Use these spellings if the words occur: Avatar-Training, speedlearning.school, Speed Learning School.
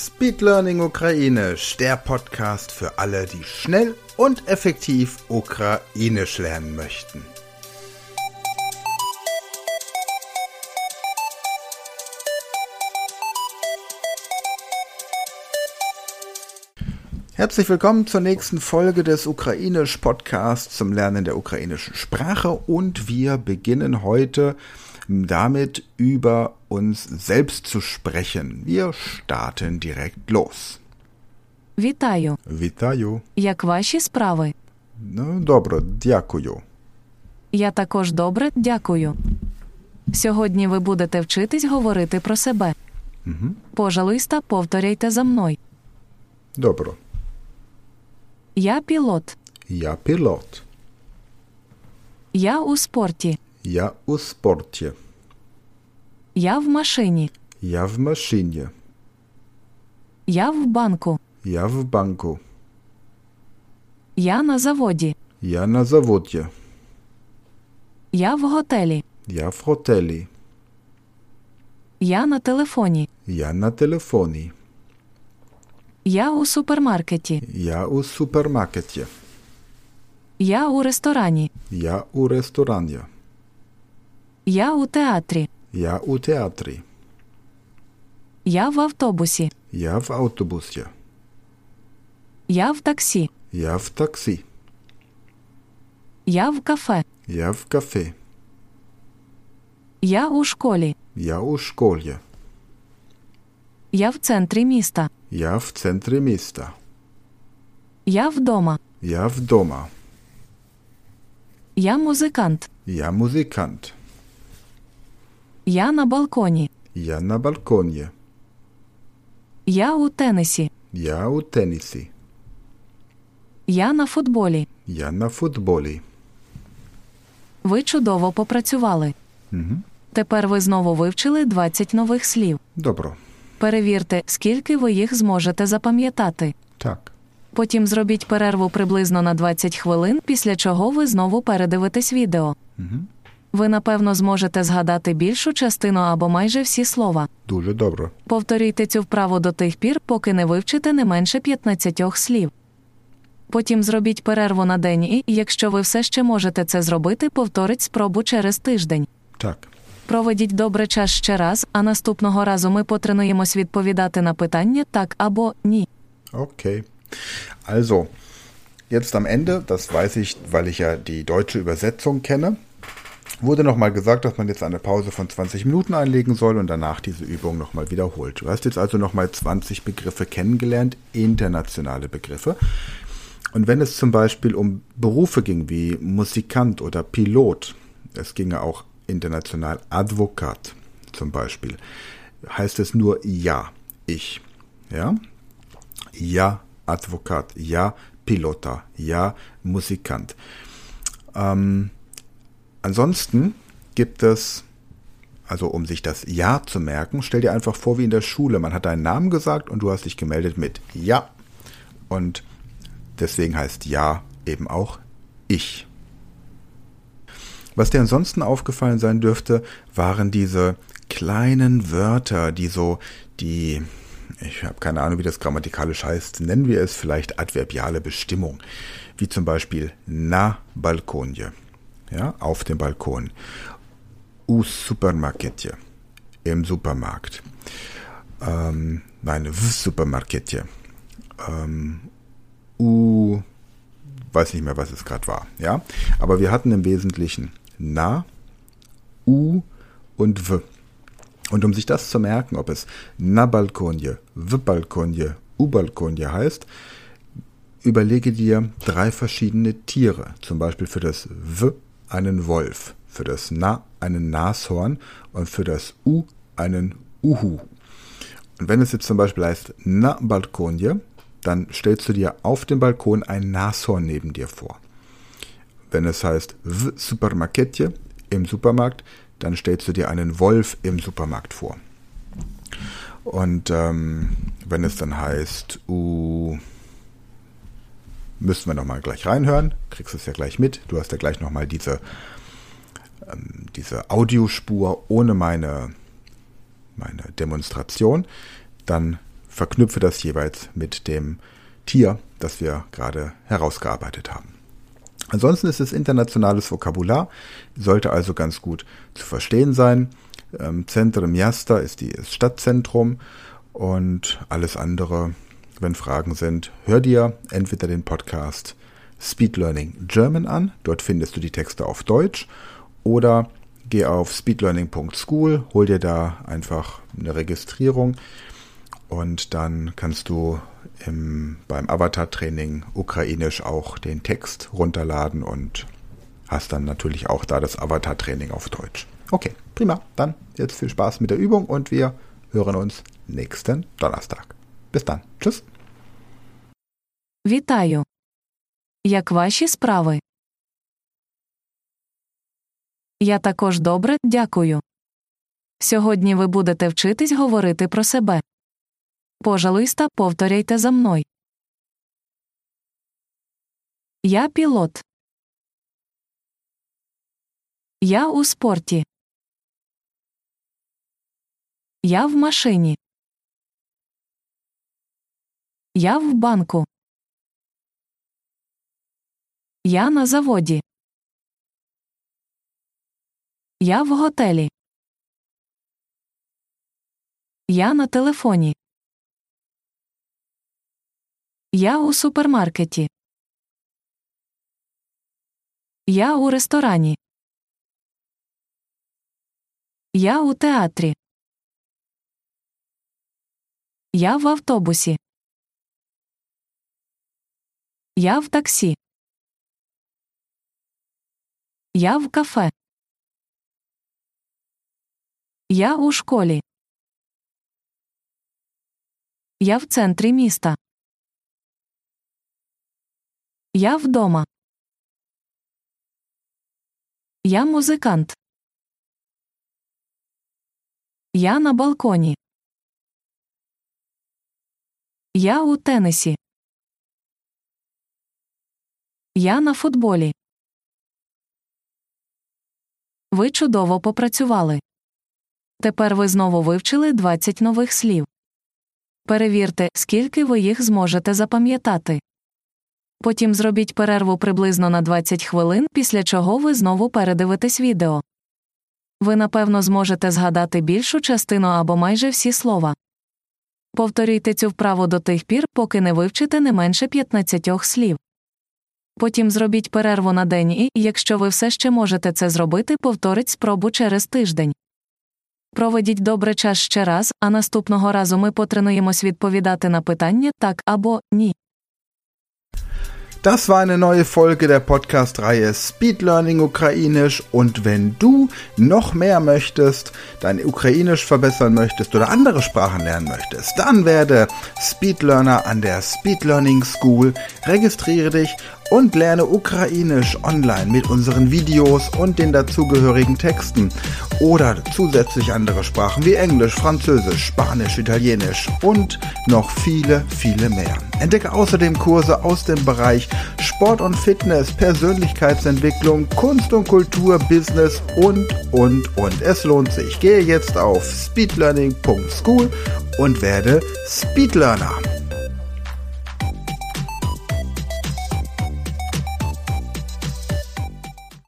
Speed Learning Ukrainisch, der Podcast für alle, die schnell und effektiv Ukrainisch lernen möchten. Herzlich willkommen zur nächsten Folge des Ukrainisch-Podcasts zum Lernen der ukrainischen Sprache und wir beginnen heute damit über uns selbst zu sprechen. Wir starten direkt los. Вітаю. Вітаю. Як ваші справи? Ну, добре, дякую. Я також добре, дякую. Сьогодні ви будете вчитись говорити про себе. Угу. Пожалуйста, повторяйте за мною. Добро. Я пілот. Я пілот. Я у спорті. Я у спорті. Я в машині. Я в машині. Я в банку. Я в банку. Я на заводі. Я на заводі. Я в готелі. Я в готелі. Я на телефоні. Я на телефоні. Я у супермаркеті. Я у супермаркеті. Я у ресторані. Я у ресторані. Я у театрі. Я у театрі. Я в автобусі. Я в автобусі. Я в таксі. Я в таксі. Я в кафе. Я в кафе. Я у школі. Я у школі. Я в центрі міста. Я в центрі міста. Я вдома. Я вдома. Я музикант. Я музикант. Я на балконі. Я на балконі. Я у тенісі. Я у тенісі. Я на футболі. Я на футболі. Ви чудово попрацювали. Угу. Тепер ви знову вивчили 20 нових слів. Добро. Перевірте, скільки ви їх зможете запам'ятати. Так. Потім зробіть перерву приблизно на 20 хвилин, після чого ви знову передивитесь відео. Угу. Ви, напевно, зможете згадати більшу частину або майже всі слова. Дуже добре. Повторюйте цю вправу до тих пір, поки не вивчите не менше 15 слів. Потім зробіть перерву на день і, якщо ви все ще можете це зробити, повторіть спробу через тиждень. Так. Проведіть добре час ще раз, а наступного разу ми потренуємось відповідати на питання «так» або «ні». Окей. Also, jetzt am Ende, das weiß ich, weil ich ja die deutsche Übersetzung kenne, wurde nochmal gesagt, dass man jetzt eine Pause von 20 Minuten einlegen soll und danach diese Übung nochmal wiederholt. Du hast jetzt also nochmal 20 Begriffe kennengelernt, internationale Begriffe. Und wenn es zum Beispiel um Berufe ging, wie Musikant oder Pilot, es ginge auch international Advokat zum Beispiel, heißt es nur ja, ich. Ja, ja, Advokat, ja, Pilota, ja, Musikant. Ansonsten gibt es, also um sich das Ja zu merken, stell dir einfach vor wie in der Schule. Man hat deinen Namen gesagt und du hast dich gemeldet mit Ja. Und deswegen heißt Ja eben auch Ich. Was dir ansonsten aufgefallen sein dürfte, waren diese kleinen Wörter, ich habe keine Ahnung, wie das grammatikalisch heißt, nennen wir es vielleicht adverbiale Bestimmung. Wie zum Beispiel na balkonje. Ja, auf dem Balkon. U Supermarketje. Im Supermarkt. Nein, w Supermarketje. Weiß nicht mehr, was es gerade war. Ja? Aber wir hatten im Wesentlichen na, u und w. Und um sich das zu merken, ob es na Balkonje, w Balkonje, u Balkonje heißt, überlege dir 3 verschiedene Tiere. Zum Beispiel für das w einen Wolf, für das Na einen Nashorn und für das U einen Uhu. Und wenn es jetzt zum Beispiel heißt Na Balkonje, dann stellst du dir auf dem Balkon ein Nashorn neben dir vor. Wenn es heißt W Supermarketje im Supermarkt, dann stellst du dir einen Wolf im Supermarkt vor. Und wenn es dann heißt müssen wir nochmal gleich reinhören, kriegst es ja gleich mit. Du hast ja gleich nochmal diese Audiospur ohne meine Demonstration. Dann verknüpfe das jeweils mit dem Tier, das wir gerade herausgearbeitet haben. Ansonsten ist es internationales Vokabular, sollte also ganz gut zu verstehen sein. Zentrum Miasta ist das Stadtzentrum und alles andere, wenn Fragen sind, hör dir entweder den Podcast Speed Learning German an, dort findest du die Texte auf Deutsch, oder geh auf speedlearning.school, hol dir da einfach eine Registrierung und dann kannst du beim Avatar-Training ukrainisch auch den Text runterladen und hast dann natürlich auch da das Avatar-Training auf Deutsch. Okay, prima. Dann jetzt viel Spaß mit der Übung und wir hören uns nächsten Donnerstag. Bis dann. Tschüss. Вітаю. Як ваші справи? Я також добре, дякую. Сьогодні ви будете вчитись говорити про себе. Пожалуйста, повторяйте за мною. Я пілот. Я у спорті. Я в машині. Я в банку. Я на заводі. Я в готелі. Я на телефоні. Я у супермаркеті. Я у ресторані. Я у театрі. Я в автобусі. Я в таксі. Я в кафе. Я у школі. Я в центрі міста. Я вдома. Я музикант. Я на балконі. Я у тенісі. Я на футболі. Ви чудово попрацювали. Тепер ви знову вивчили 20 нових слів. Перевірте, скільки ви їх зможете запам'ятати. Потім зробіть перерву приблизно на 20 хвилин, після чого ви знову передивитесь відео. Ви, напевно, зможете згадати більшу частину або майже всі слова. Повторюйте цю вправу до тих пір, поки не вивчите не менше 15 слів. Потім зробіть перерву на день і, якщо ви все ще можете це зробити, повторіть спробу через тиждень. Проведіть добре час ще раз, а наступного разу ми потренуємось відповідати на питання «так» або «ні». Das war eine neue Folge der Podcast-Reihe Speed Learning Ukrainisch, und wenn du noch mehr möchtest, dein Ukrainisch verbessern möchtest oder andere Sprachen lernen möchtest, dann werde Speedlearner an der Speed Learning School, registriere dich und lerne Ukrainisch online mit unseren Videos und den dazugehörigen Texten oder zusätzlich andere Sprachen wie Englisch, Französisch, Spanisch, Italienisch und noch viele, viele mehr. Entdecke außerdem Kurse aus dem Bereich Sport und Fitness, Persönlichkeitsentwicklung, Kunst und Kultur, Business und. Es lohnt sich. Gehe jetzt auf speedlearning.school und werde Speedlearner.